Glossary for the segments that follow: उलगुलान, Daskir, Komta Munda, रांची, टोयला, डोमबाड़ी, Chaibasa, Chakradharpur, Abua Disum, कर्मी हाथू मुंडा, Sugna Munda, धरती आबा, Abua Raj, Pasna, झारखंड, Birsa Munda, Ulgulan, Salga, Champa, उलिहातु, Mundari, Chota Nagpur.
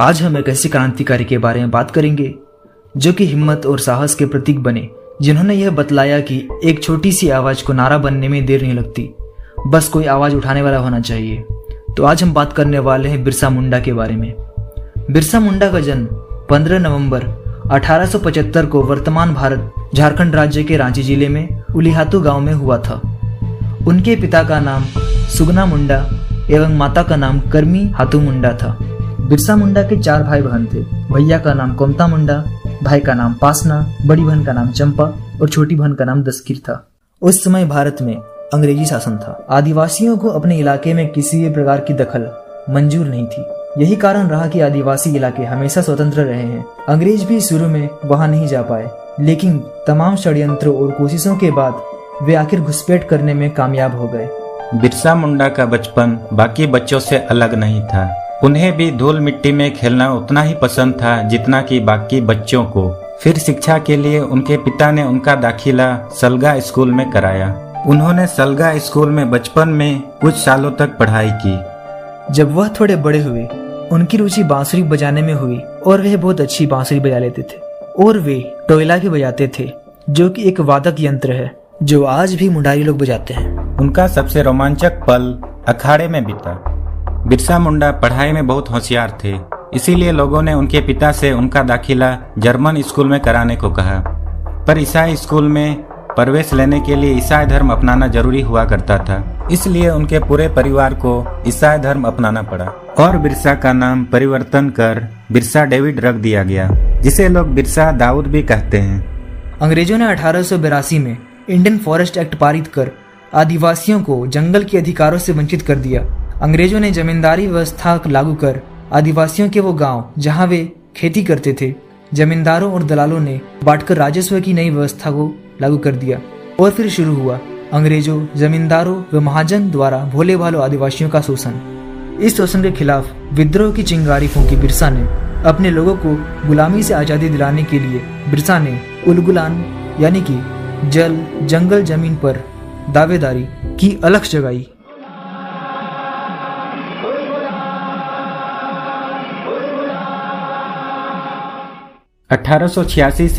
आज हम एक ऐसे क्रांतिकारी के बारे में बात करेंगे जो कि हिम्मत और साहस के प्रतीक बने, जिन्होंने यह बतलाया कि एक छोटी सी आवाज़ को नारा बनने में देर नहीं लगती, बस कोई आवाज़ उठाने वाला होना चाहिए। तो आज हम बात करने वाले हैं बिरसा मुंडा के बारे में। बिरसा मुंडा का जन्म 15 नवंबर 1875 को वर्तमान भारत झारखंड राज्य के रांची जिले में उलिहातु गांव में हुआ था। उनके पिता का नाम सुगना मुंडा एवं माता का नाम कर्मी हाथू मुंडा था। बिरसा मुंडा के 4 भाई बहन थे। भैया का नाम कोमता मुंडा, भाई का नाम पासना, बड़ी बहन का नाम चंपा और छोटी बहन का नाम दस्किर था। उस समय भारत में अंग्रेजी शासन था। आदिवासियों को अपने इलाके में किसी भी प्रकार की दखल मंजूर नहीं थी। यही कारण रहा कि आदिवासी इलाके हमेशा स्वतंत्र रहे हैं। अंग्रेज भी शुरू में वहां नहीं जा पाए, लेकिन तमाम षड्यंत्रों और कोशिशों के बाद वे आखिर घुसपैठ करने में कामयाब हो गए। बिरसा मुंडा का बचपन बाकी बच्चों से अलग नहीं था। उन्हें भी धूल मिट्टी में खेलना उतना ही पसंद था जितना कि बाकी बच्चों को। फिर शिक्षा के लिए उनके पिता ने उनका दाखिला सलगा स्कूल में कराया। उन्होंने सलगा स्कूल में बचपन में कुछ सालों तक पढ़ाई की। जब वह थोड़े बड़े हुए, उनकी रुचि बांसुरी बजाने में हुई और वह बहुत अच्छी बांसुरी बजा लेते थे और वे टोयला भी बजाते थे, जो कि एक वादक यंत्र है जो आज भी मुंडारी लोग बजाते हैं। उनका सबसे रोमांचक पल अखाड़े में बीता। बिरसा मुंडा पढ़ाई में बहुत होशियार थे, इसीलिए लोगों ने उनके पिता से उनका दाखिला जर्मन स्कूल में कराने को कहा, पर ईसाई स्कूल में प्रवेश लेने के लिए ईसाई धर्म अपनाना जरूरी हुआ करता था, इसलिए उनके पूरे परिवार को ईसाई धर्म अपनाना पड़ा और बिरसा का नाम परिवर्तन कर बिरसा डेविड रख दिया गया, जिसे लोग बिरसा दाऊद भी कहते हैं। अंग्रेजों ने 1882 में इंडियन फॉरेस्ट एक्ट पारित कर आदिवासियों को जंगल के अधिकारों से वंचित कर दिया। अंग्रेजों ने जमींदारी व्यवस्था लागू कर आदिवासियों के वो गाँव जहाँ वे खेती करते थे जमींदारों और दलालों ने बांटकर राजस्व की नई व्यवस्था को लागू कर दिया और फिर शुरू हुआ अंग्रेजों, जमींदारों व महाजन द्वारा भोले भाले आदिवासियों का शोषण। इस शोषण के खिलाफ विद्रोह की चिंगारी फूंकी बिरसा ने। अपने लोगों को गुलामी से आज़ादी दिलाने के लिए बिरसा ने उलगुलान यानी कि जल, जंगल, जमीन पर दावेदारी की अलख जगाई। अठारह से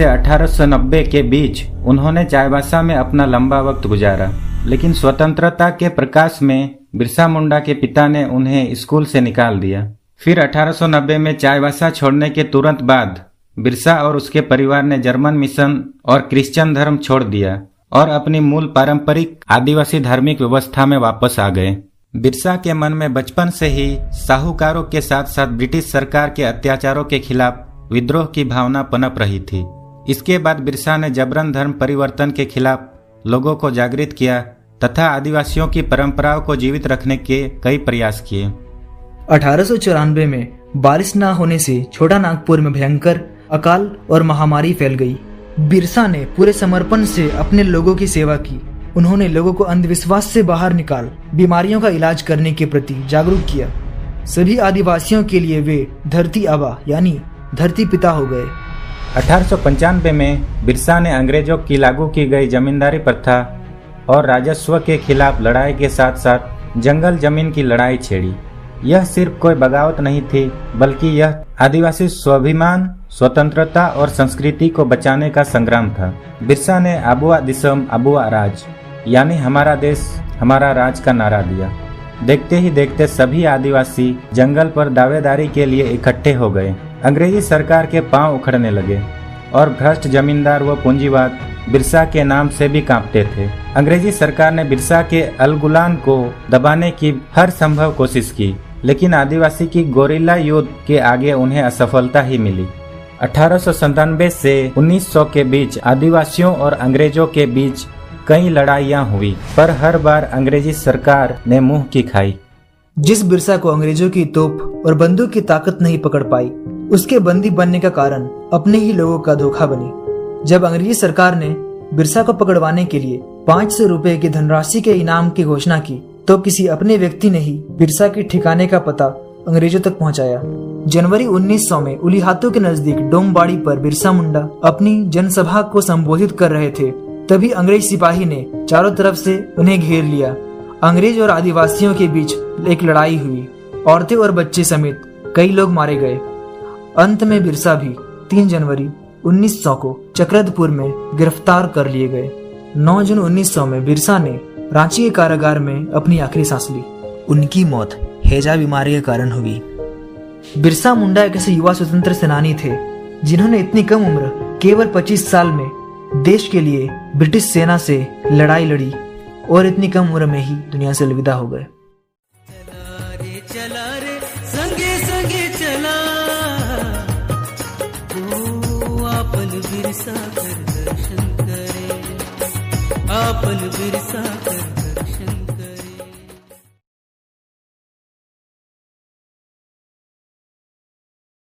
1890 के बीच उन्होंने चाईबासा में अपना लंबा वक्त गुजारा, लेकिन स्वतंत्रता के प्रकाश में बिरसा मुंडा के पिता ने उन्हें स्कूल से निकाल दिया। फिर 1890 में चाईबासा छोड़ने के तुरंत बाद बिरसा और उसके परिवार ने जर्मन मिशन और क्रिश्चियन धर्म छोड़ दिया और अपनी मूल पारंपरिक आदिवासी धार्मिक व्यवस्था में वापस आ गए। बिरसा के मन में बचपन से ही साहूकारों के साथ साथ ब्रिटिश सरकार के अत्याचारों के खिलाफ विद्रोह की भावना पनप रही थी। इसके बाद बिरसा ने जबरन धर्म परिवर्तन के खिलाफ लोगों को जागृत किया तथा आदिवासियों की परंपराओं को जीवित रखने के कई प्रयास किए। 1894 में बारिश न होने से छोटा नागपुर में भयंकर अकाल और महामारी फैल गई। बिरसा ने पूरे समर्पण से अपने लोगों की सेवा की। उन्होंने लोगों को अंधविश्वास से बाहर निकाल बीमारियों का इलाज करने के प्रति जागरूक किया। सभी आदिवासियों के लिए वे धरती आबा यानी धरती पिता हो गए। 1895 में बिरसा ने अंग्रेजों की लागू की गई जमींदारी प्रथा और राजस्व के खिलाफ लड़ाई के साथ साथ जंगल जमीन की लड़ाई छेड़ी। यह सिर्फ कोई बगावत नहीं थी, बल्कि यह आदिवासी स्वाभिमान, स्वतंत्रता और संस्कृति को बचाने का संग्राम था। बिरसा ने अबुआ दिसम अबुआ राज यानी हमारा देश हमारा राज का नारा दिया। देखते ही देखते सभी आदिवासी जंगल पर दावेदारी के लिए इकट्ठे हो गए। अंग्रेजी सरकार के पांव उखड़ने लगे और भ्रष्ट जमींदार व पूंजीवाद बिरसा के नाम से भी कांपते थे। अंग्रेजी सरकार ने बिरसा के अलगुलान को दबाने की हर संभव कोशिश की, लेकिन आदिवासी की गोरिल्ला युद्ध के आगे उन्हें असफलता ही मिली। 1897 से 1900 के बीच आदिवासियों और अंग्रेजों के बीच कई लड़ाइयाँ हुई, पर हर बार अंग्रेजी सरकार ने मुँह की खाई। जिस बिरसा को अंग्रेजों की तोप और बंदूक की ताकत नहीं पकड़ पाई, उसके बंदी बनने का कारण अपने ही लोगों का धोखा बनी। जब अंग्रेजी सरकार ने बिरसा को पकड़वाने के लिए 500 रुपए की धनराशि के इनाम की घोषणा की, तो किसी अपने व्यक्ति ने ही बिरसा के ठिकाने का पता अंग्रेजों तक पहुंचाया। जनवरी 1900 में उलिहातु के नजदीक डोमबाड़ी पर बिरसा मुंडा अपनी जनसभा को संबोधित कर रहे थे, तभी अंग्रेज सिपाही ने चारों तरफ से उन्हें घेर लिया। अंग्रेज और आदिवासियों के बीच एक लड़ाई हुई। औरतें और बच्चे समेत कई लोग मारे गए। अंत में बिरसा भी 3 जनवरी 1900 को चक्रधरपुर में गिरफ्तार कर लिए गए। 9 जून 1900 में बिरसा ने रांची के कारागार में अपनी आखिरी सांस ली। उनकी मौत हैजा बीमारी के कारण हुई। बिरसा मुंडा एक ऐसे युवा स्वतंत्र सेनानी थे जिन्होंने इतनी कम उम्र केवल 25 साल में देश के लिए ब्रिटिश सेना से लड़ाई लड़ी और इतनी कम उम्र में ही दुनिया से अलविदा हो गए। आपन बिरसा कर दर्शन करे, आपन बिरसा कर